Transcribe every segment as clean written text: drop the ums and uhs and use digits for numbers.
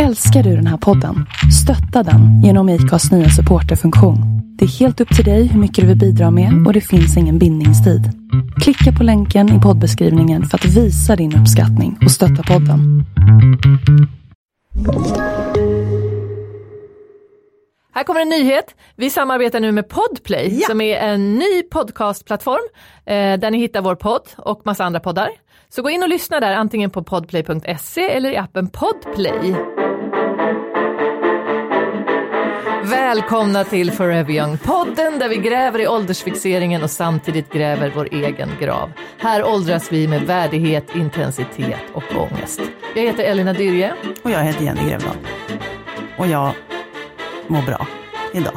Älskar du den här podden? Stötta den genom IKAs nya supporterfunktion. Det är helt upp till dig hur mycket du vill bidra med och det finns ingen bindningstid. Klicka på länken i poddbeskrivningen för att visa din uppskattning och stötta podden. Här kommer en nyhet. Vi samarbetar nu med Podplay som är en ny podcastplattform där ni hittar vår podd och massa andra poddar. Så gå in och lyssna där antingen på podplay.se eller i appen Podplay. Välkomna till Forever Young-podden där vi gräver i åldersfixeringen och samtidigt gräver vår egen grav. Här åldras vi med värdighet, intensitet och ångest. Jag heter Elina Dyrje. Och jag heter Jenny Grevdag. Och jag mår bra idag.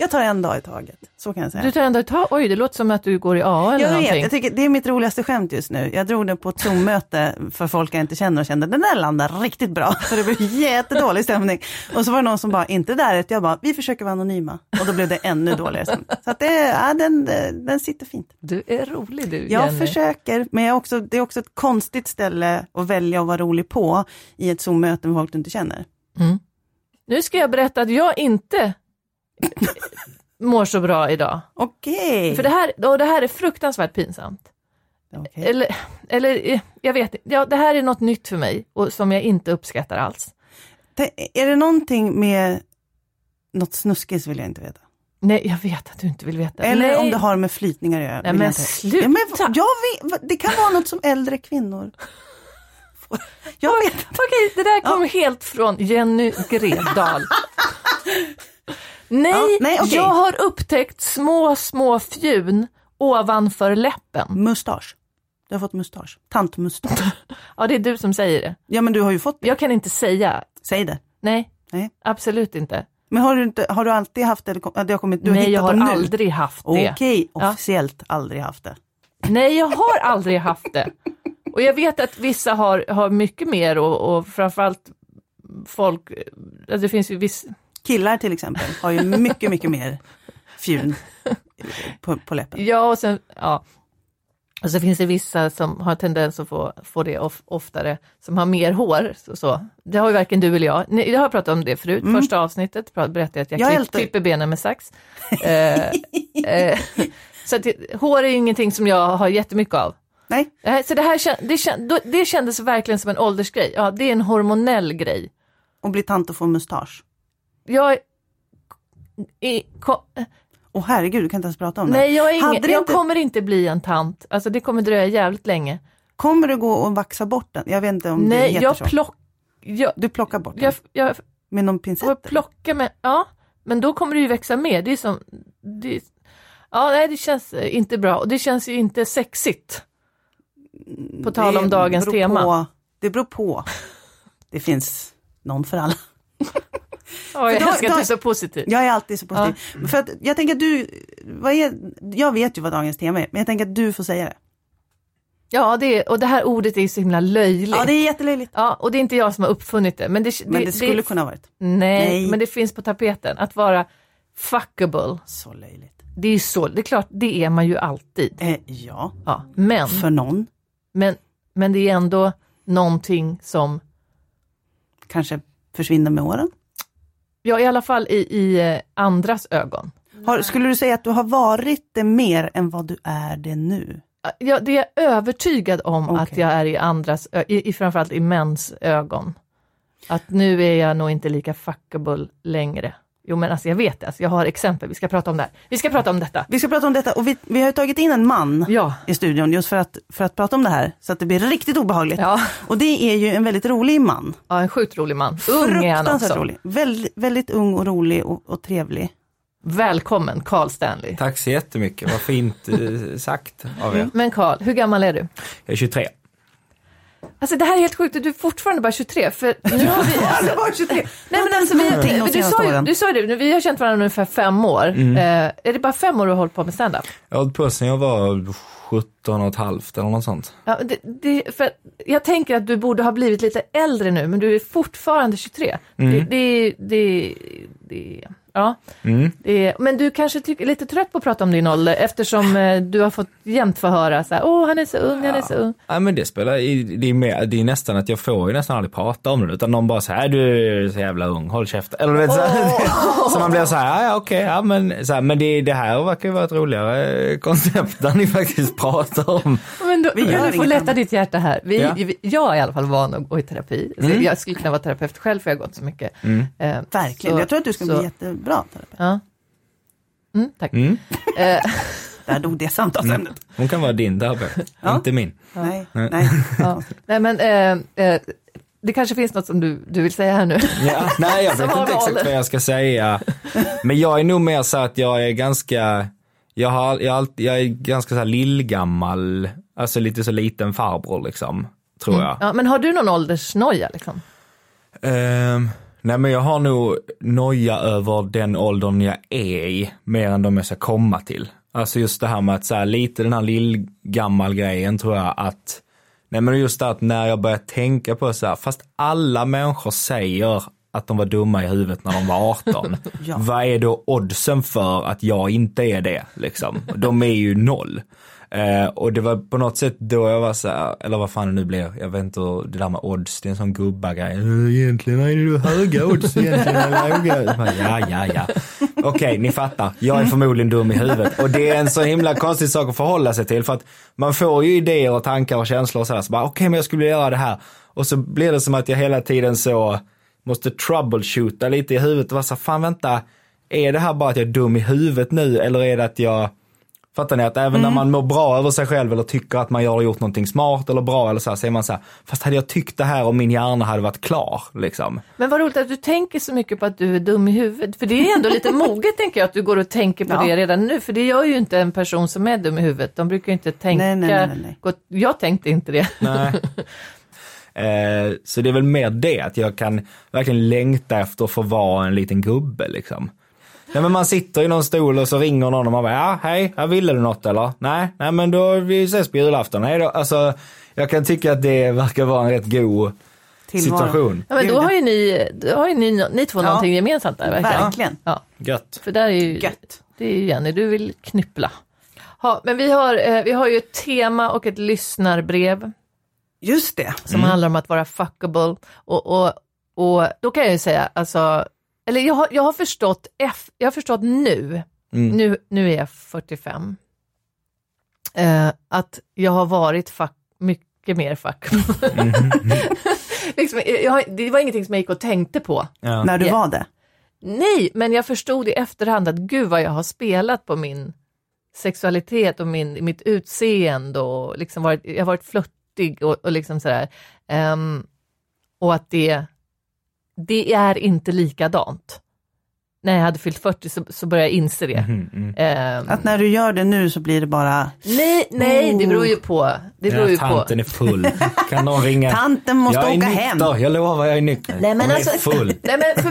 Jag tar en dag i taget, så kan jag säga. Du tar en dag i taget? Oj, det låter som att du går i AA eller någonting. Jag tycker det är mitt roligaste skämt just nu. Jag drog den på ett Zoom-möte för folk jag inte känner och kände, den där landar riktigt bra. Så det blev jättedålig stämning. Och så var det någon som bara, inte där ett. Jag bara, vi försöker vara anonyma. Och då blev det ännu dåligare stämning. Så att den sitter fint. Du är rolig du, Jenny. Jag försöker, men det är också ett konstigt ställe att välja att vara rolig på i ett Zoom-möte med folk du inte känner. Mm. Nu ska jag berätta att jag inte mår så bra idag. Okej. För det här är fruktansvärt pinsamt. Okay. Eller jag vet inte. Ja, det här är något nytt för mig och som jag inte uppskattar alls. Är det någonting med något snuskigt vill jag inte veta. Nej, jag vet att du inte vill veta. Eller om det har med flytningar att göra. Nej, men sluta. Ja, men det kan vara något som äldre kvinnor. Jag vet. Okej, det där kom helt från Jenny Grevdag. Nej, ja, okay. Jag har upptäckt små fjun ovanför läppen. Mustasch. Du har fått mustasch. Tantmustasch. Ja, det är du som säger det. Ja, men du har ju fått det. Jag kan inte säga. Säg det. Nej. Absolut inte. Men har du alltid haft det? Nej, jag har aldrig haft det. Okej, officiellt aldrig haft det. Nej, jag har aldrig haft det. Och jag vet att vissa har mycket mer och framförallt folk, alltså det finns ju vissa... Killar till exempel har ju mycket, mycket mer fjun på läppen. Ja, och sen och så finns det vissa som har tendens att få det oftare, som har mer hår. Så. Det har ju varken du eller jag. Jag har pratat om det förut. Första avsnittet berättade jag att jag klipper benen med sax. Så att hår är ju ingenting som jag har jättemycket av. Nej. Så det kändes verkligen som en åldersgrej. Ja, det är en hormonell grej. Och bli tant och få mustasch. Herregud, du kan inte ens prata om det. Nej, jag kommer inte bli en tant. Alltså det kommer dröja jävligt länge. Kommer du gå och vaxa bort den? Jag vet inte om det heter så. Du plockar bort den? Jag, med någon pincett? Jag plockar med, ja. Men då kommer det ju växa mer. Det är som... det känns inte bra. Och det känns ju inte sexigt. På tal om dagens tema. Det beror på. Det finns någon för alla. Oh, jag älskar att du är så positiv. Jag är alltid så positiv. Ja. För att jag tänker att jag vet ju vad dagens tema är, men jag tänker att du får säga det. Ja, och det här ordet är ju så himla löjligt. Ja, det är jättelöjligt. Ja, och det är inte jag som har uppfunnit det. Men det skulle kunna ha varit. Nej, men det finns på tapeten. Att vara fuckable. Så löjligt. Det är så, det är klart, det är man ju alltid. Ja. Men. För någon. Men det är ändå någonting som kanske försvinner med åren. Ja, i alla fall i andras ögon. Skulle du säga att du har varit det mer än vad du är det nu? Ja, det är jag övertygad om att jag är i andras, framförallt i mäns ögon. Att nu är jag nog inte lika fuckable längre. Jo, men alltså jag vet det. Alltså, jag har exempel. Vi ska prata om det här. Vi ska prata om detta. Och vi har ju tagit in en man i studion just för att prata om det här. Så att det blir riktigt obehagligt. Ja. Och det är ju en väldigt rolig man. Ja, en sjukt rolig man. Ung är han också. Rolig. Väldigt, väldigt ung och rolig och trevlig. Välkommen, Carl Stanley. Tack så jättemycket. Vad fint sagt av er. Men Carl, hur gammal är du? Jag är 23. Alltså det här är helt sjukt, du är fortfarande bara 23 för nu har vi alltså bara 23. Nej men alltså du sa ju vi har känt varandra ungefär 5 år. Är det bara 5 år du har hållit på med stand-up? Jag har hållit på sen jag var 17 och ett halvt eller något sånt. Ja, för jag tänker att du borde ha blivit lite äldre nu men du är fortfarande 23. Mm. Det Ja. Mm. Men du kanske är lite trött på att prata om din ålder eftersom du har fått jämt förhöra så här, han är så ung, han är så ung. Ja, men det spelar det är nästan att jag får ju nästan aldrig prata om det utan någon bara så här, du är så jävla ung, håll käften eller vet så man blir så här, ja okej, men så här, men det här verkar ju vara ett roligare koncept där ni faktiskt pratar om. Men då, vi får lätta ditt hjärta här. Jag är i alla fall van att gå i terapi. Mm. Jag skulle kunna vara terapeut själv för jag har gått så mycket. Mm. Verkligen. Så, jag tror att du skulle bli jättebra terapeut. Ja. Mm, tack. Mm. Där dog det samtalsämnet. Mm. Hon kan vara din terapeut, inte min. Ja. Nej. Ja. Nej, men det kanske finns något som du vill säga här nu. Ja, nej, jag vet inte exakt vad jag ska säga. Men jag är nog mer så att jag är ganska... Jag är ganska så här lillgammal, alltså lite så liten farbror liksom, tror jag. Ja, men har du någon åldersnoja liksom? Nej, men jag har nog noja över den åldern jag är i, mer än de jag ska komma till. Alltså just det här med att så här, lite den här lillgammal grejen tror jag att, nej men just det att när jag börjar tänka på så här, fast alla människor säger att de var dumma i huvudet när de var 18. Ja. Vad är då oddsen för att jag inte är det? Liksom? De är ju 0. Och det var på något sätt då jag var så här, eller vad fan det nu blir, jag vet inte hur det där med odds, det är en sån gubbagrej. Egentligen är det höga odds, egentligen är det låga. Ja. Okej, ni fattar, jag är förmodligen dum i huvudet. Och det är en så himla konstig sak att förhålla sig till, för att man får ju idéer och tankar och känslor och så här, så bara okej, men jag skulle göra det här. Och så blir det som att jag hela tiden så... måste troubleshoota lite i huvudet och vara så här, fan vänta, är det här bara att jag är dum i huvudet nu eller är det att jag, fattar ni att även när man mår bra över sig själv eller tycker att man har gjort någonting smart eller bra eller så här, så är man så här, fast hade jag tyckt det här om min hjärna hade varit klar liksom. Men vad roligt att du tänker så mycket på att du är dum i huvudet, för det är ändå lite moget tänker jag att du går och tänker på det redan nu, för det gör ju inte en person som är dum i huvudet, de brukar ju inte tänka. Nej. Jag tänkte inte det. Nej. Så det är väl mer det att jag kan verkligen längta efter att få vara en liten gubbe liksom. Nej, men man sitter i någon stol och så ringer någon och man bara, ja hej, här ville du något eller? Nej, men då vi ses på julafton. Hej då. Alltså, jag kan tycka att det verkar vara en rätt god situation. Ja, men då har ju ni två någonting gemensamt där verkligen. Ja. Gött. För där är ju, det är ju Jenny, du vill knyppla. Ja, men vi har ju ett tema och ett lyssnarbrev. Just det. Som handlar om att vara fuckable. Och då kan jag ju säga, alltså, eller jag har förstått nu är jag 45, att jag har varit mycket mer fuckable. Liksom, det var ingenting som jag gick och tänkte på. Ja. När du var det? Nej, men jag förstod i efterhand att gud vad jag har spelat på min sexualitet och mitt utseende och liksom jag har varit flört. Och liksom sådär. Och att det är inte likadant. När jag hade fyllt 40 så började jag inse det. Att när du gör det nu så blir det bara... Nej, det beror ju på. Tanten är full. Kan någon ringa? Tanten måste åka hem. Jag lovar, jag är nykter. Nej, men alltså, full. Nej, men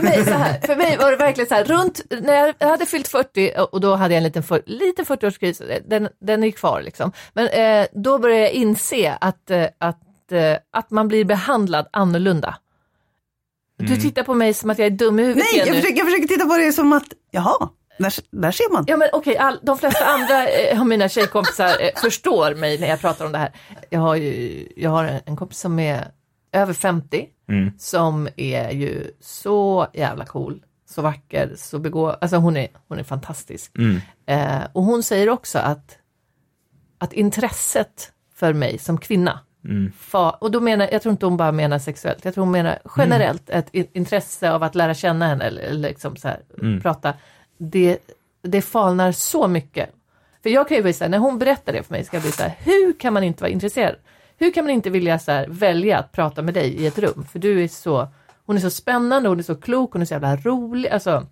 för mig var det verkligen så här. Runt, när jag hade fyllt 40 och då hade jag en liten 40-årskris. Den är kvar liksom. Men då började jag inse att man blir behandlad annorlunda. Du tittar på mig som att jag är dum i huvudet. Nej, jag försöker titta på dig som att, jaha, där ser man. Ja, men okej, de flesta andra av mina tjejkompisar förstår mig när jag pratar om det här. Jag har en kompis som är över 50, som är ju så jävla cool, så vacker, så begåvad. Alltså hon är fantastisk. Och hon säger också att intresset för mig som kvinna, och då menar, jag tror inte hon bara menar sexuellt, jag tror hon menar generellt ett intresse av att lära känna henne eller liksom så här, prata, det falnar så mycket, för jag kan ju bli så här, när hon berättar det för mig ska jag bli så här, hur kan man inte vara intresserad, hur kan man inte vilja så här, välja att prata med dig i ett rum, för hon är så spännande, hon är så klok, hon är så jävla rolig alltså,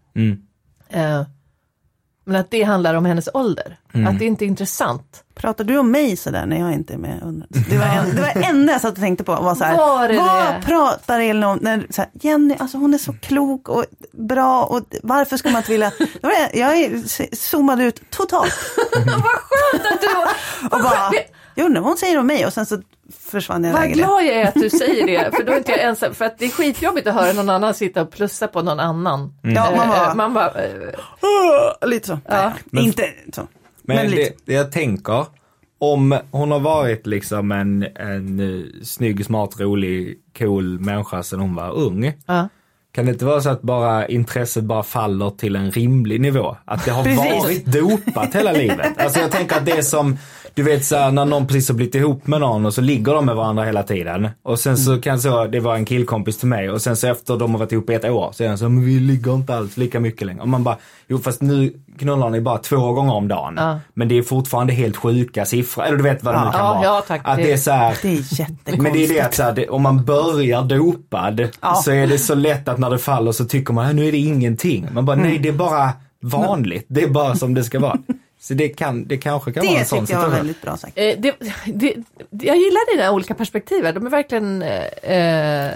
men att det handlar om hennes ålder. Att det inte är intressant. Pratar du om mig sådär när jag inte är med? Det var enda jag satt och tänkte på. Var så här, vad pratar Elina om? När, så här, Jenny, alltså hon är så klok och bra. Och varför ska man inte vilja? Jag zoomade ut totalt. Vad skönt att du... och bara, Jag undrar vad hon säger om mig och sen så försvann jag. Vad glad jag är att du säger det, för då är inte jag ensam. För att det är skitjobbigt att höra någon annan sitta och plussa på någon annan. Mm. Ja, man bara lite så. Ja. Men, inte så. Men lite. Det jag tänker, om hon har varit liksom en snygg, smart, rolig, cool människa sedan hon var ung. Ja. Kan det inte vara så att bara intresset bara faller till en rimlig nivå? Att det har varit dopat hela livet. Alltså jag tänker att det är som, du vet så här, när någon precis har blivit ihop med någon och så ligger de med varandra hela tiden. Och sen så kan så, det var en killkompis till mig och sen så efter de har varit ihop i ett år så är den så, men vi ligger inte alls lika mycket längre. Och man bara, jo fast nu knullar ni bara 2 gånger om dagen. Men det är fortfarande helt sjuka siffror. Eller du vet vad det nu kan vara. Ja, tack. Att det är så här, det är jättekonstigt. Men det är det att så här, om man börjar dopad så är det så lätt att när det faller så tycker man, nu är det ingenting. Man bara, nej det är bara vanligt. Det är bara som det ska vara. Så det kanske kan vara en sån situation. Det tycker jag var väldigt bra sagt. Jag gillar dina olika perspektiv. De är verkligen...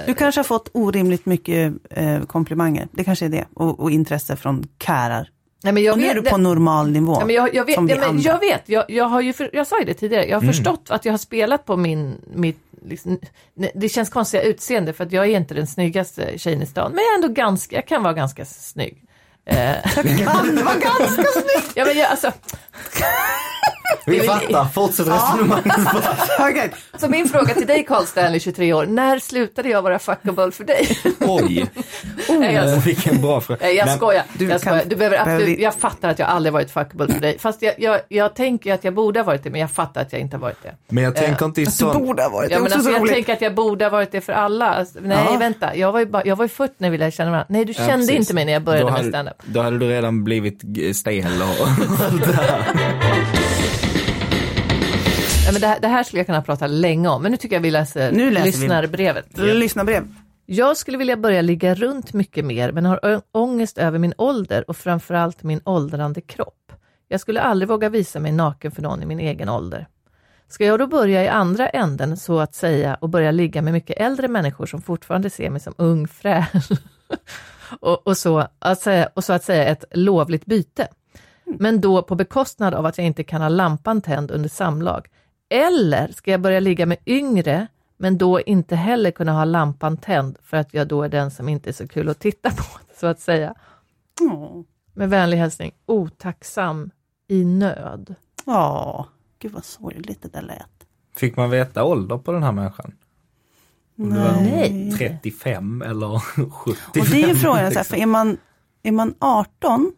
Du kanske har fått orimligt mycket komplimanger. Det kanske är det. Och intresse från kärar. Nej, men jag vet, är du på normal nivå. Nej, men jag vet, som vi andra. Jag vet. Jag sa ju det tidigare. Jag har förstått att jag har spelat på mitt liksom, det känns konstiga utseende för att jag är inte den snyggaste tjejen i stan. Men jag är ändå ganska, jag kan vara ganska snygg. Ja, men jag, alltså... Vi fattar, fortsätt resonemanget. Okay. Så min fråga till dig, Carl Stanley, 23 år. När slutade jag vara fuckable för dig? Oj, vilken bra fråga. Jag skojar. Jag fattar att jag aldrig varit fuckable för dig. Fast jag tänker att jag borde ha varit det, men jag fattar att jag inte har varit det. Men jag tänker inte så... Du borde ha varit det. Ja, men alltså, jag tänker att jag borde ha varit det för alla. Alltså, nej, vänta. Jag var ju 40 när vi lärde känna varandra. Nej, du kände inte mig när jag började med stand-up. Då hade du redan blivit stel och allt det här. Men det här skulle jag kunna prata länge om. Men nu tycker jag vi läser lyssnarbrevet. Lyssnarbrev. Jag skulle vilja börja ligga runt mycket mer, men har ångest över min ålder och framförallt min åldrande kropp. Jag skulle aldrig våga visa mig naken för någon i min egen ålder. Ska jag då börja i andra änden så att säga och börja ligga med mycket äldre människor som fortfarande ser mig som ung fräsch? och så att säga ett lovligt byte. Men då på bekostnad av att jag inte kan ha lampan tänd under samlag. Eller ska jag börja ligga med yngre men då inte heller kunna ha lampan tänd för att jag då är den som inte är så kul att titta på, så att säga. Med vänlig hälsning, otacksam i nöd. Ja, gud vad sorgligt det där lät. Fick man veta ålder på den här människan? Nej. 35 eller 75. Och det är ju frågan, liksom. För är man 18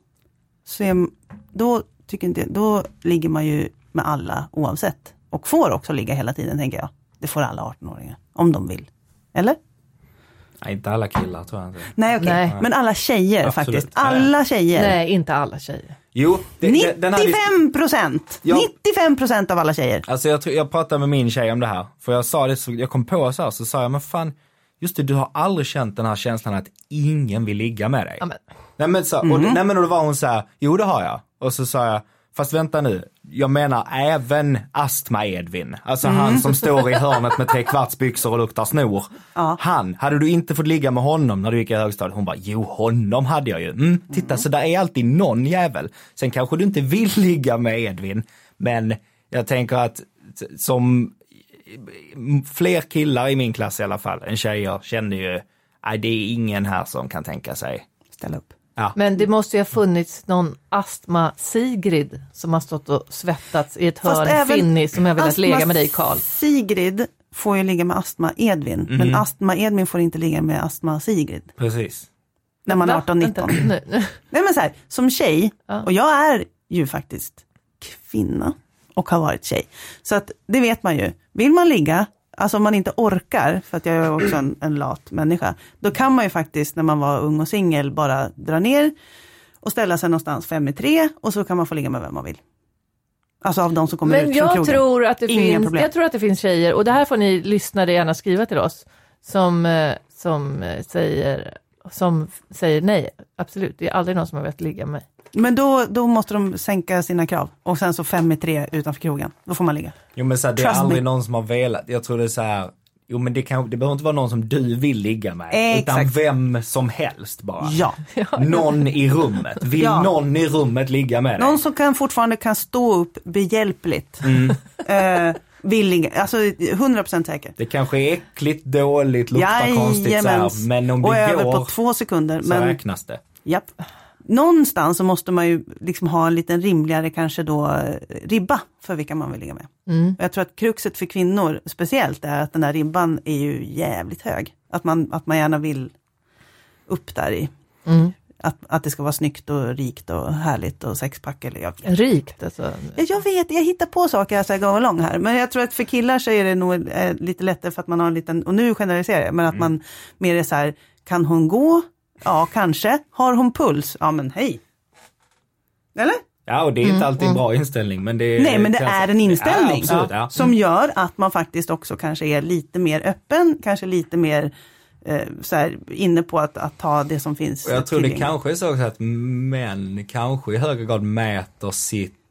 så då tycker inte då ligger man ju med alla oavsett. Och får också ligga hela tiden, tänker jag. Det får alla 18-åringar, om de vill. Eller? Nej, inte alla killar, tror jag inte. Nej, okej. Okay. Men alla tjejer, absolut, faktiskt. Alla tjejer. Nej, inte alla tjejer. Jo. 95%! 95% av alla tjejer. Alltså, jag pratade med min tjej om det här. För jag sa det, så jag kom på så här, så sa jag, men fan, just det, du har aldrig känt den här känslan att ingen vill ligga med dig. Amen. Och då var hon så här, jo, det har jag. Och så sa jag, fast vänta nu, jag menar även Astma-Edvin. Alltså han som står i hörnet med 3/4 byxor och luktar snor. Ja. Han, hade du inte fått ligga med honom när du gick i högstadiet? Hon bara, jo, honom hade jag ju. Titta, så där är alltid någon jävel. Sen kanske du inte vill ligga med Edvin. Men jag tänker att som fler killar i min klass i alla fall, en tjej, jag känner ju, det är ingen här som kan tänka sig. Ställa upp. Ja. Men det måste ju ha funnits någon Astma-Sigrid som har stått och svettats i ett hörn finnig som har velat ligga med dig, Carl. Sigrid får ju ligga med Astma-Edvin, men Astma-Edvin får inte ligga med Astma-Sigrid. Precis. När man är 18-19. Nej, men så här, som tjej, och jag är ju faktiskt kvinna och har varit tjej. Så att det vet man ju. Vill man ligga, alltså om man inte orkar, för att jag är också en lat människa, då kan man ju faktiskt när man var ung och singel bara dra ner och ställa sig någonstans 5 i 3 och så kan man få ligga med vem man vill. Alltså av de som kommer ut från krogen. Men jag tror att det finns tjejer, och det här får ni lyssnare gärna skriva till oss, som säger nej, absolut, det är aldrig någon som har velat ligga med mig. Men då måste de sänka sina krav. Och sen så 5 i 3 utanför krogen. Då får man ligga. Jo, men så här, det är aldrig någon som har velat. Jag tror det är så här... Jo, men det behöver inte vara någon som du vill ligga med. Exakt. Utan vem som helst bara. Ja. Någon i rummet. Vill någon i rummet ligga med dig? Någon som fortfarande kan stå upp behjälpligt. Villinge, alltså 100% säkert. Det kanske är äckligt, dåligt, luktar konstigt så här, men om det och går över på 2 sekunder, men räknas det. Japp. Någonstans så måste man ju liksom ha en liten rimligare kanske då ribba för vilka man vill ligga med. Mm. Jag tror att kruxet för kvinnor speciellt är att den där ribban är ju jävligt hög. Att man gärna vill upp där i. Mm. Att det ska vara snyggt och rikt och härligt och sexpack eller rikt alltså. Jag vet, jag hittar på saker jag går lång här, men jag tror att för killar så är det nog lite lättare för att man har en liten, och nu generaliserar jag, men att man mer är så här, kan hon gå? Ja, kanske. Har hon puls? Ja, men hej. Eller? Ja, och det är inte alltid en bra inställning. Men det är, nej, men det kanske är en inställning som gör att man faktiskt också kanske är lite mer öppen, kanske lite mer så här, inne på att ta det som finns. Och jag tror det kanske är så att män kanske i högre grad mäter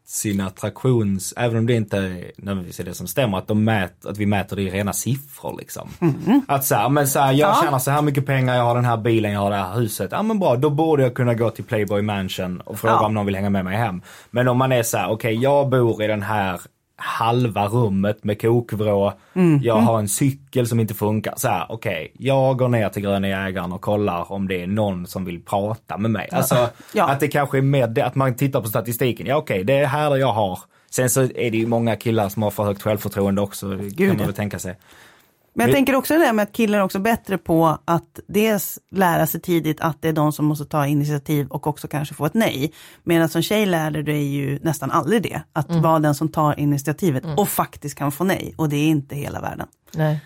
sin attraktions, även om det inte nödvändigtvis är det som stämmer, att att vi mäter det i rena siffror liksom. Mm. Att så här, men så här, jag tjänar så här mycket pengar, jag har den här bilen, jag har det här huset. Ja, men bra, då borde jag kunna gå till Playboy Mansion och fråga om någon vill hänga med mig hem. Men om man är så här, okej, jag bor i den här halva rummet med kokvrå, jag har en cykel som inte funkar, så här, okej, jag går ner till Gröna Jägaren och kollar om det är någon som vill prata med mig, alltså att det kanske är med det, att man tittar på statistiken, det är här jag har, sen så är det ju många killar som har för högt självförtroende också, kan man väl tänka sig. Men jag tänker också det där med att killar är också bättre på att dels lära sig tidigt att det är de som måste ta initiativ och också kanske få ett nej. Medan som tjej lär du dig ju nästan aldrig det. Att vara den som tar initiativet och faktiskt kan få nej. Och det är inte hela världen. Nej.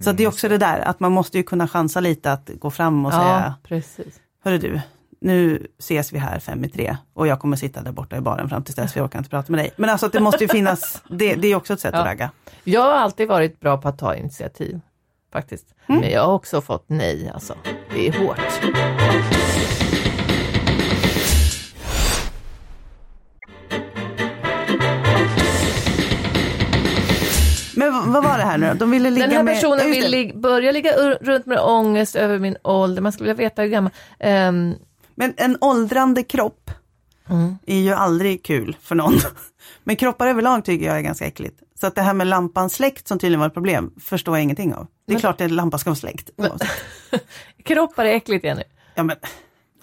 Så det är också det där att man måste ju kunna chansa lite att gå fram och säga, precis. Hörru du, nu ses vi här 5:03 och jag kommer sitta där borta i baren fram tills dess, för jag orkar inte prata med dig. Men alltså att det måste ju finnas, det är också ett sätt att ragga. Jag har alltid varit bra på att ta initiativ, faktiskt. Men jag har också fått nej, alltså. Det är hårt. Men vad var det här nu då? De ville ligga med... Den här personen vill börja ligga runt med ångest över min ålder. Man skulle vilja veta hur gammal... Men en åldrande kropp är ju aldrig kul för någon. Men kroppar överlag tycker jag är ganska äckligt. Så att det här med lampan släckt som tydligen var ett problem förstår jag ingenting av. Det är klart att lampan ska vara släckt. Kroppar är äckligt igen nu.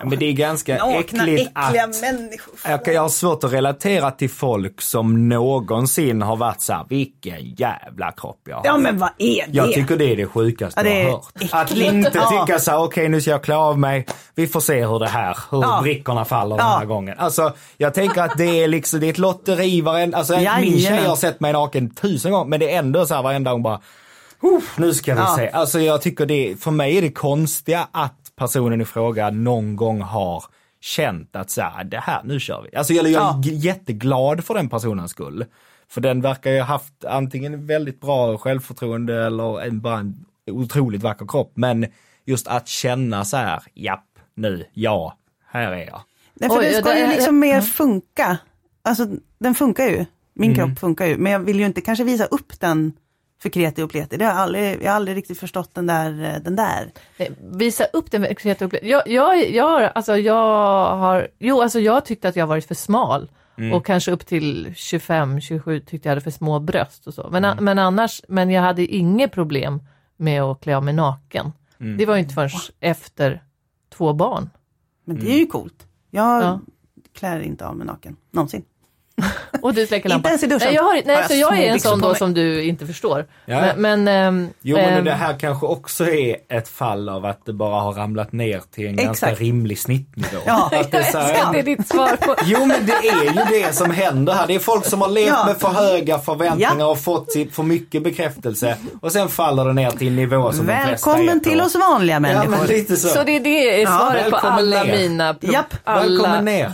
Ja, men det är ganska äckligt att... människor. Jag har svårt att relatera till folk som någonsin har varit så här, vilken jävla kropp jag har. Ja, men vad är det? Jag tycker det är det sjukaste jag har hört. Äckligt. Att inte tycka så här, okej, nu ska jag klara av mig. Vi får se hur brickorna faller den här gången. Alltså, jag tänker att det är liksom, det är ett lotteri. Alltså, min tjej har sett mig naken 1000 gånger, men det är ändå så här varenda gång bara, nu ska vi se. Alltså, jag tycker det, för mig är det konstiga att personen i fråga någon gång har känt att så här, det här, nu kör vi. Alltså jag är jätteglad för den personens skull. För den verkar ju ha haft antingen väldigt bra självförtroende eller bara en otroligt vacker kropp. Men just att känna så här, här är jag. Nej, för det ska ju liksom mer funka. Alltså den funkar ju. Min kropp funkar ju. Men jag vill ju inte kanske visa upp den för kreti och pleti. Det har jag har aldrig riktigt förstått den där. Visa upp den kreti och pleti. Jag tyckte att jag varit för smal och kanske upp till 25-27 tyckte jag hade för små bröst och så. Men jag hade inget problem med att klä av mig naken. Det var ju inte förrän efter 2 barn. Men det är ju coolt. Jag klär inte av mig naken någonsin. Och du släcker lampan. Jag är en sån då som du inte förstår. Ja. Men det här kanske också är ett fall av att det bara har ramlat ner till en ganska rimlig snittnivå. Ja, att det, det är ditt svar på. Jo, men det är ju det som händer här. Det är folk som har levt med för höga förväntningar och fått för mycket bekräftelse. Och sen faller det ner till en nivå som de flesta är. Välkommen till oss vanliga människor. Ja, lite så. Så det är svaret på alla mina alla. Välkommen ner.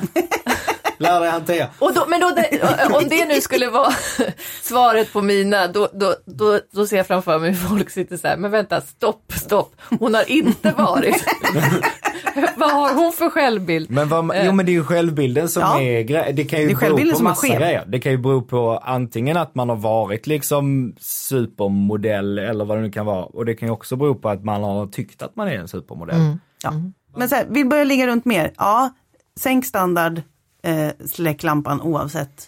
Lär dig hantera. Om det nu skulle vara svaret på mina, då ser jag framför mig hur folk sitter så här, men vänta, stopp. Hon har inte varit. Vad har hon för självbild? Men det är ju självbilden som är grejen. Det kan ju bero på massa grejer. Det kan ju bero på antingen att man har varit liksom supermodell eller vad det nu kan vara. Och det kan ju också bero på att man har tyckt att man är en supermodell. Men så här, vill börja ligga runt mer. Ja, sänk standard. Släck lampan oavsett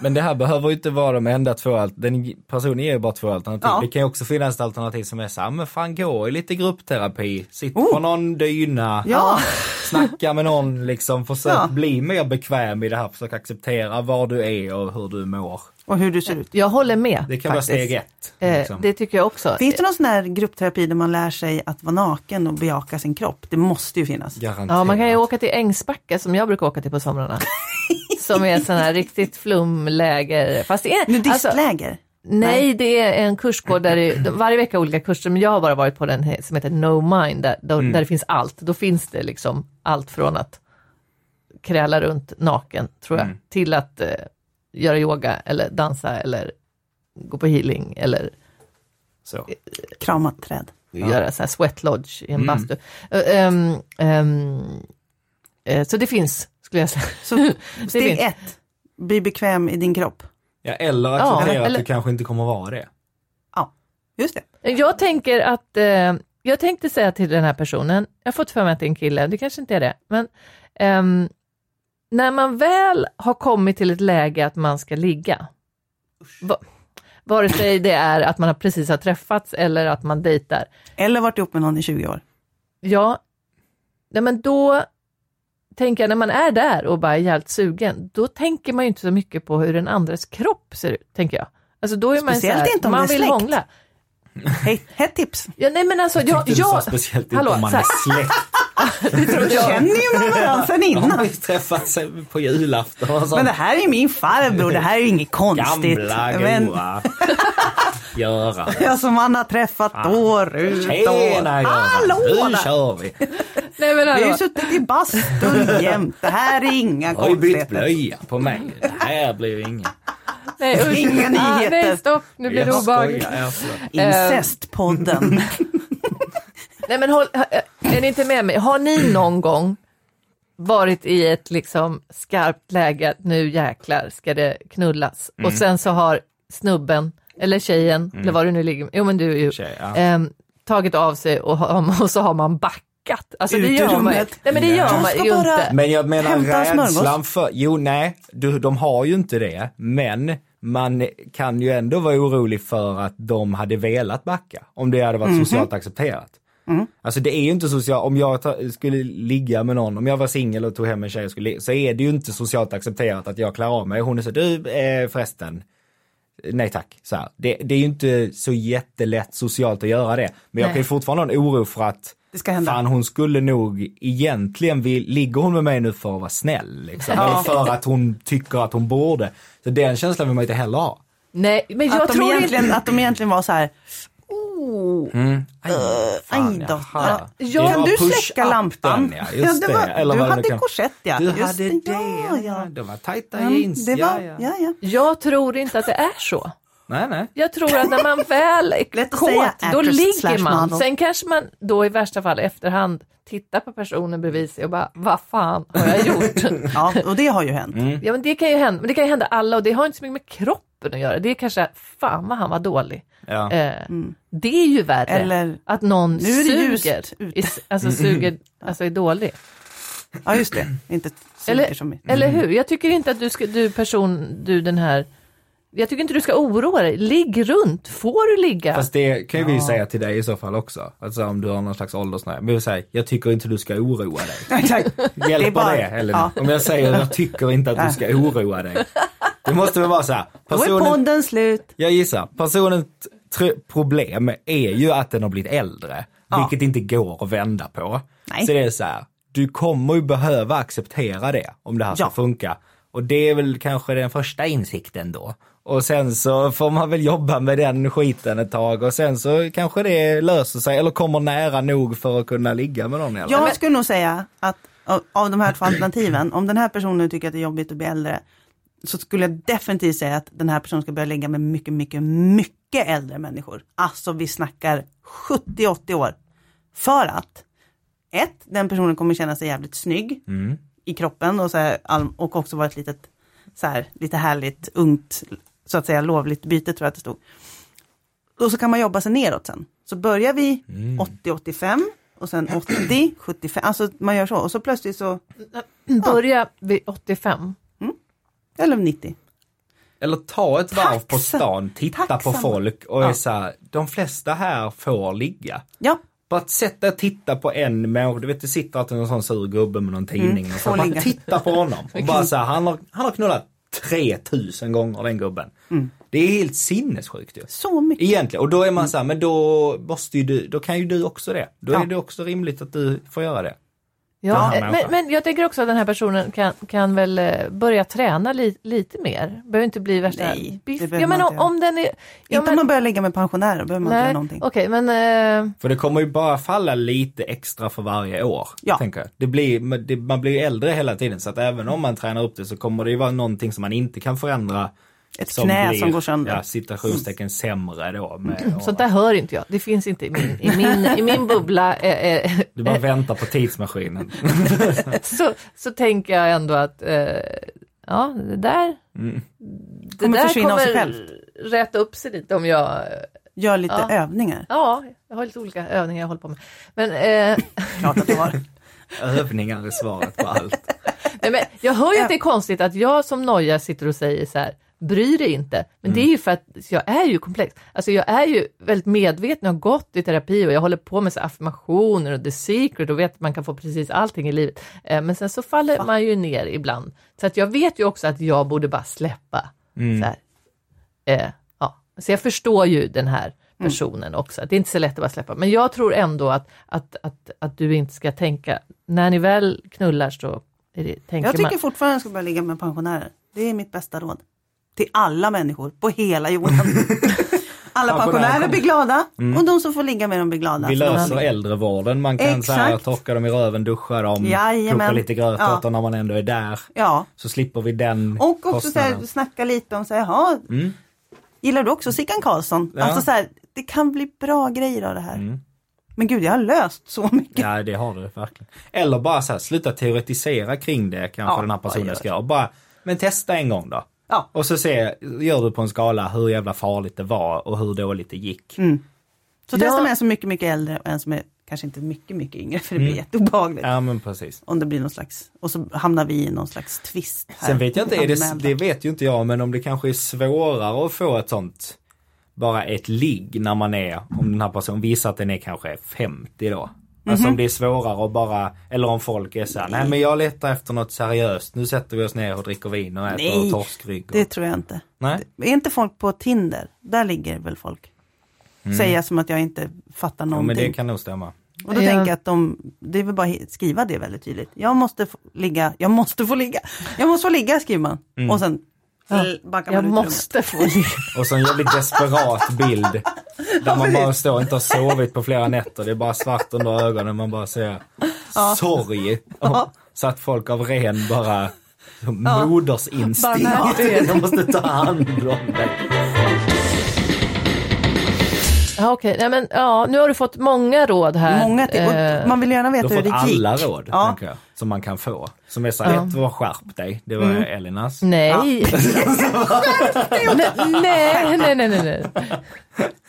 Men det här behöver ju inte vara de enda två alternativ. Den personen är ju bara två alternativ. Ja. Det kan ju också finnas ett alternativ som är så här, men fan gå i lite gruppterapi. Sitt på någon dyna. Ja. Snacka med någon liksom. Försök bli mer bekväm i det här. Försök acceptera var du är och hur du mår. Och hur du ser ut. Jag håller med. Det kan faktiskt vara steg ett. Liksom. Det tycker jag också. Finns det någon sån här gruppterapi där man lär sig att vara naken och bejaka sin kropp? Det måste ju finnas. Garanterat. Ja, man kan ju åka till Ängsbacka som jag brukar åka till på somrarna. Som är sån här riktigt flumläger. Fast det är nudistläger? Alltså, nej, det är en kursgård där det, varje vecka olika kurser. Men jag har bara varit på den som heter No Mind. Där det finns allt. Då finns det liksom allt från att kräla runt naken, tror jag. Mm. Till att göra yoga eller dansa eller gå på healing eller krama träd. Göra så här sweat lodge i en bastu. Så det finns, skulle jag säga. Så steg ett, bli bekväm i din kropp. Ja, eller acceptera att du kanske inte kommer vara det. Ja, just det. Jag tänker att jag tänkte säga till den här personen, jag har fått för mig att det är en kille, det kanske inte är det, men när man väl har kommit till ett läge att man ska ligga, vare sig det är att man precis har träffats eller att man dejtar. Eller varit ihop med någon i 20 år. Ja, nej, men då tänker jag, när man är där och bara är helt sugen, då tänker man ju inte så mycket på hur den andras kropp ser ut, tänker jag. Alltså då är man speciellt så här, inte om man vill hångla. Hett tips. Ja, nej, men alltså, jag speciellt hallå, inte om man är släkt. Det känner ju man varandra sen innan. De har ju träffat sig på julafton och sånt. Men det här är ju min farbror, det här är ju inget konstigt. Gamla, goa Göran. Jag som man har träffat år ut år. Hallå! Nu kör vi. Nej, men vi har ju suttit i bastun jämt. Det här är inga konstigheter. Har ju bytt blöja på mig. Det här blir ju inga. Nej, inga nyheter. Nej, stopp. Nu blir det obehagligt. Incestpodden. Nej, men är ni inte med mig? Har ni någon gång varit i ett liksom skarpt läge att nu jäklar ska det knullas? Mm. Och sen så har snubben eller tjejen, eller vad du nu ligger med, jo men du är ju tagit av sig och så har man backat. Alltså det gör man ju. Nej, men det gör man ju inte. Men jag menar rädslan för, de har ju inte det, men man kan ju ändå vara orolig för att de hade velat backa om det hade varit socialt accepterat. Mm. Alltså det är ju inte socialt, om jag skulle ligga med någon, om jag var singel och tog hem en tjej och skulle, så är det ju inte socialt accepterat att jag klarar av mig. Hon är så, du förresten, nej tack, så här. Det är ju inte så jättelätt socialt att göra det. Men jag kan ju fortfarande ha en oro för att det ska hända. Fan, hon skulle nog egentligen ligger hon med mig nu för att vara snäll liksom, eller för att hon tycker att hon borde. Så den känslan vill man inte heller ha. Nej, men jag tror egentligen att de egentligen var så här. Kan du släcka lampan? Du hade korsett, ja. De var tajta jeans. Jag tror inte att det är så. Nej. Jag tror att när man väl är kåt, då ligger man. Sen kanske man då i värsta fall efterhand tittar på personen bredvid sig och bara, vad fan har jag gjort? Ja, och det har ju hänt. Mm. Ja, men det kan ju hända. Men det kan ju hända alla, och det har inte så mycket med kroppen att göra. Det är kanske, fan vad han var dålig. Ja. Det är ju värre. Eller, att någon suger. Alltså suger, alltså är dålig. Ja, just det. Inte suger eller, som eller hur? Jag tycker inte att jag tycker inte du ska oroa dig. Ligg runt. Får du ligga? Fast det kan vi säga till dig i så fall också. Alltså om du har någon slags åldersnär. Men jag säger, jag tycker inte du ska oroa dig. Hjälpa det, eller om jag säger, jag tycker inte att du ska oroa dig. Det måste väl vara så här. Då är podden slut. Jag gissar. Personens problem är ju att den har blivit äldre. Ja. Vilket inte går att vända på. Nej. Så det är så här. Du kommer ju behöva acceptera det om det här ska funka. Och det är väl kanske den första insikten då. Och sen så får man väl jobba med den skiten ett tag. Och sen så kanske det löser sig. Eller kommer nära nog för att kunna ligga med någon. Eller? Jag skulle nog säga att av de här två alternativen. Om den här personen tycker att det är jobbigt att bli äldre. Så skulle jag definitivt säga att den här personen ska börja ligga med mycket, mycket, mycket äldre människor. Alltså vi snackar 70-80 år. För att den personen kommer känna sig jävligt snygg. Mm. I kroppen och, så här, och också vara ett litet, så här, lite härligt, ungt, så att säga lovligt byte, tror jag att det stod. Och så kan man jobba sig neråt sen. Så börjar vi 80-85 och sen 80-75. Alltså man gör så. Och så plötsligt så... Börja vid 85. Mm. Eller 90. eller ta ett varv på stan, titta på folk och är så här, de flesta här får ligga. Ja. Bara att sätta och titta på en människa, du vet det sitter alltid någon sån sur gubbe med någon tidning och så bara titta på honom och bara så här, han har knullat 3000 gånger den gubben. Mm. Det är helt sinnessjukt ju. Så mycket. Egentligen. Och då är man så här, men då måste ju du, då kan ju du också det. Då är det också rimligt att du får göra det. Ja, men jag tänker också att den här personen kan väl börja träna lite mer. Behöver inte bli värsta. Nej, jag menar om den är... Inte om man börjar ligga med pensionärer, behöver man inte göra någonting. Okej, men... För det kommer ju bara falla lite extra för varje år, tänker jag. Man blir ju äldre hela tiden, så att även om man tränar upp det så kommer det ju vara någonting som man inte kan förändra. Ett knä som går sönder. Ja, citationstecken sämre då. Så där hör inte jag. Det finns inte i min bubbla. Du bara väntar på tidsmaskinen. så tänker jag ändå att det där kommer rätta upp sig lite om jag... Gör lite övningar. Ja, jag har lite olika övningar jag håller på med. Men... Klart att du har. Övningar är svaret på allt. Nej, men jag hör ju att det är konstigt att jag som noja sitter och säger så här... Bryr dig inte. Men det är ju för att jag är ju komplex. Alltså jag är ju väldigt medveten. Jag har gått i terapi och jag håller på med så affirmationer och the secret och vet att man kan få precis allting i livet. Men sen så faller man ju ner ibland. Så att jag vet ju också att jag borde bara släppa. Så här. Så jag förstår ju den här personen också. Det är inte så lätt att bara släppa. Men jag tror ändå att du inte ska tänka. När ni väl knullar så tänker man. Jag tycker fortfarande jag ska börja ligga med pensionärer. Det är mitt bästa råd. Till alla människor på hela jorden. Alla pensionärer blir glada. Och de som får ligga med dem blir glada. Vi löser äldrevården. Man kan så här, torka dem i röven, duscha dem. Koka lite gröt åt dem när man ändå är där. Ja. Så slipper vi den och också så här, snacka lite om så här, gillar du också Sickan Karlsson? Ja. Alltså så här, det kan bli bra grejer av det här. Mm. Men gud, jag har löst så mycket. Ja, det har du verkligen. Eller bara så här, sluta teoretisera kring det kanske den här personen ska. Och bara, men testa en gång då. Ja. Och så gör du på en skala hur jävla farligt det var och hur dåligt det gick. Så testa med en som är mycket, mycket äldre och en som är kanske inte mycket, mycket yngre, för det blir jätteobehagligt. Ja, men precis. Om det blir någon slags, och så hamnar vi i någon slags twist här. Sen vet jag inte, det vet ju inte jag, men om det kanske är svårare att få ett sånt, bara ett ligg när man är, om den här personen visar att den är kanske 50 då. Alltså om det är svårare att bara... Eller om folk är så här... Nej, men jag letar efter något seriöst. Nu sätter vi oss ner och dricker vin och äter torskrygg. Och... det tror jag inte. Nej? Är inte folk på Tinder? Där ligger väl folk. Säger som att jag inte fattar någonting. Ja, men det kan nog stämma. Och då tänker jag att det är väl bara skriva det väldigt tydligt. Jag måste få ligga, skriver man. Och sen... jag måste få det. Och så en jävligt desperat bild där man bara står och inte har sovit på flera nätter, det är bara svart under ögonen, man bara säger sorg så att folk av ren bara modersinstinkt de måste ta hand om det. Okej. Men nu har du fått många råd här. Många och man vill gärna veta hur det gick. Du har fått alla råd, tänker jag, som man kan få. Som är så här, ett var skärp dig. Det var Elinas. Nej. Nej.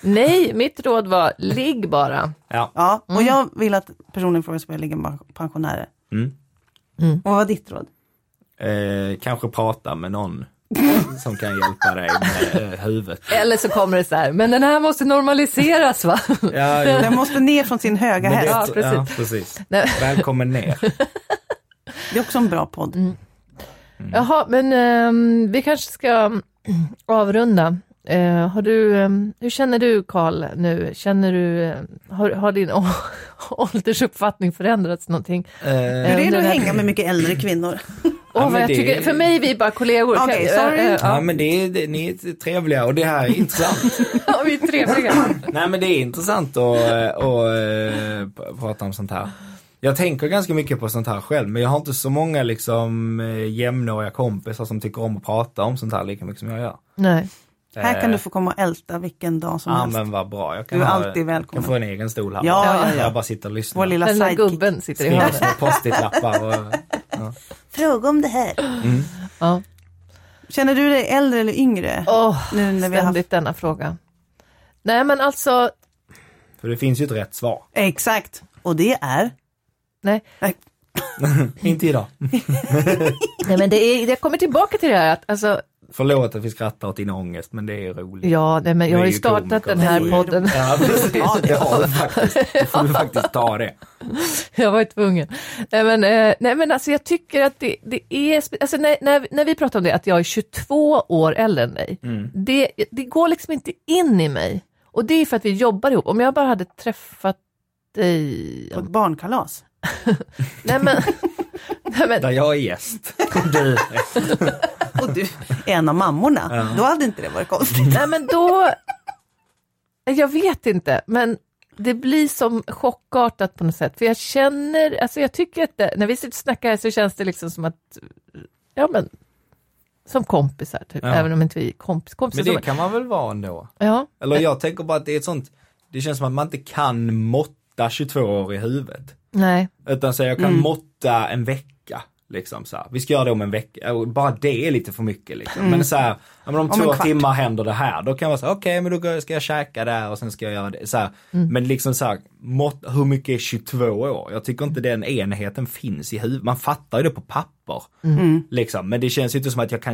Nej, mitt råd var ligg bara. Ja. Och jag vill att personen frågar sig om jag ligger med pensionärer. Och vad var ditt råd? Kanske prata med någon som kan hjälpa dig med huvudet. Eller så kommer det så här, men den här måste normaliseras, va? Ja, den måste ner från sin höga häst. Ja, precis. Välkommen ner. Det är också en bra podd. Jaha, men vi kanske ska avrunda. Har du, hur känner du, Carl, nu? Känner du, har din åldersuppfattning förändrats någonting? Hur är det att hänga med mycket äldre kvinnor? Tycker, för mig är vi bara kollegor. Okay, sorry. Ja, men ni är trevliga och det här är intressant. Ja, vi är trevliga. Nej, men det är intressant att prata om sånt här. Jag tänker ganska mycket på sånt här själv, men jag har inte så många liksom jämnåriga kompisar som tycker om att prata om sånt här lika mycket som jag gör. Nej. Här kan du få komma och älta vilken dag som helst. Ja, men vad bra. Du är alltid välkommen. Kan få en egen stol här. Ja. Jag bara sitter och lyssnar. Vår lilla sidekick. Gubben sitter i hörnet. Skriver post-it-lappar och... Ja. Fråga om det här. Ja. Känner du dig äldre eller yngre? Nu när vi har haft denna fråga. Nej, men alltså... För det finns ju ett rätt svar. Exakt. Och det är... Nej. Inte idag. Nej, men det kommer tillbaka till det här att... Alltså, Förlåt att vi skrattar åt din ångest, men det är roligt. Ja, nej, men jag har ju startat den här podden. Ja, precis. Ja, det har du faktiskt. Då får du faktiskt ta det. Jag var ju tvungen. Nej, men alltså jag tycker att det är... Alltså när vi pratar om det, att jag är 22 år äldre än dig. Mm. Det går liksom inte in i mig. Och det är för att vi jobbar ihop. Om jag bara hade träffat dig... På ett barnkalas. Nej, men... Där jag är gäst. Och du är en av mammorna. Ja. Då hade inte det varit konstigt. Nej, men då... Jag vet inte, men det blir som chockartat på något sätt. För jag känner... Alltså jag tycker att det, när vi sitter och snackar här så känns det liksom som att... Ja, men... Som kompisar, typ. Ja. Även om inte vi är kompisar. Men det kan man väl vara ändå? Ja. Eller jag tänker bara att det är ett sånt... Det känns som att man inte kan måtta 22 år i huvudet. Nej. Utan så jag kan måtta en vecka. Liksom så här. Vi ska göra det om en vecka. Bara det är lite för mycket. Liksom. Men så här, om 2 timmar händer det här. Då kan man säga, okej, men då ska jag käka där och sen ska jag göra det. Så här. Men liksom så här, hur mycket är 22 år? Jag tycker inte den enheten finns i huvudet. Man fattar ju det på papper. Mm. Liksom. Men det känns ju inte som att jag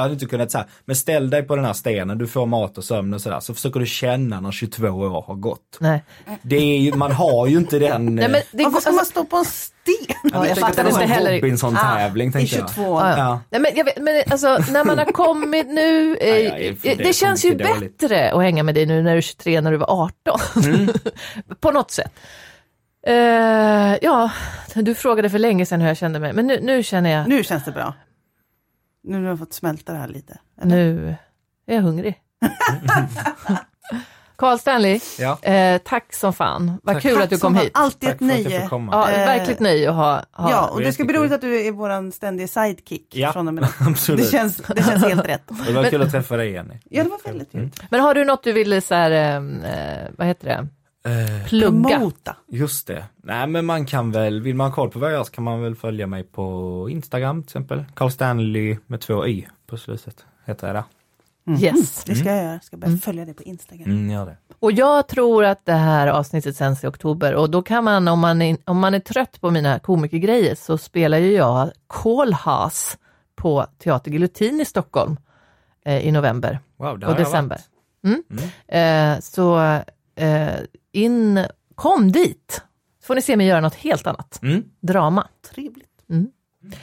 hade inte kunnat säga, men ställ dig på den här stenen, du får mat och sömn och sådär. Så försöker du känna när 22 år har gått. Nej. Det är ju, man har ju inte den... Nej, men varför ska man stå på en sten? Ja, jag fattar inte heller. Det är en sån tävling, tänkte jag. I 22 år. Ja. Nej, men jag vet, men alltså, när man har kommit nu... det känns ju bättre att hänga med dig nu när du är 23, när du var 18. Mm. På något sätt. Ja, du frågade för länge sedan hur jag kände mig. Men nu känner jag... Nu känns det bra. Nu har jag fått smälta det här lite. Eller? Nu är jag hungrig. Carl Stanley, ja. Tack som fan. Vad kul att du kom hit. Alltid ett nöje. Ja, verkligt nöje att ha. Ja, och det ska bli roligt att du är våran ständiga sidekick. Ja, absolut. Det känns helt rätt. Det var kul att träffa dig, Jenny. Ja, det var väldigt kul. Men har du något du ville så här, vad heter det? Plugga. Promota. Just det. Nej, men man kan väl, vill man ha koll på vad jag gör så kan man väl följa mig på Instagram till exempel. Carl Stanley med 2 i på slutet heter jag där. Yes. Det ska jag göra. Ska börja följa det på Instagram. Gör det. Och jag tror att det här avsnittet sänds i oktober. Och då kan man, om man är trött på mina komikergrejer, så spelar ju jag Kolhas på Teater Guillotin i Stockholm i november. Wow, det har och jag december. Kom dit. Så får ni se mig göra något helt annat. Drama. Trevligt.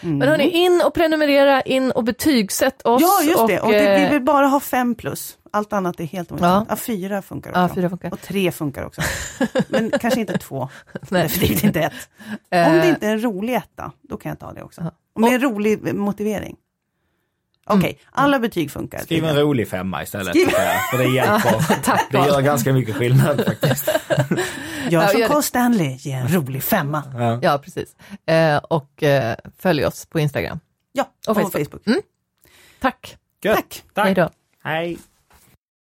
Men hörni, in och prenumerera, in och betygsätt oss. Ja, just det. Och vi vill bara ha 5+. Allt annat är helt omöjligt. Ja. 4 funkar också. 4 funkar. Och 3 funkar också. Men kanske inte 2. Nej. För det är inte 1. Om det inte är en rolig etta, då kan jag ta det också. Om det är en rolig motivering. Okej, alla betyg funkar. Skriv en rolig 5 istället. För det hjälper. Tack. Det gör ganska mycket skillnad faktiskt. Jag som Carl Stanley ger en rolig 5. Ja, precis. Och följ oss på Instagram. Ja, och Facebook. Tack. Tack. Hej då. Hej.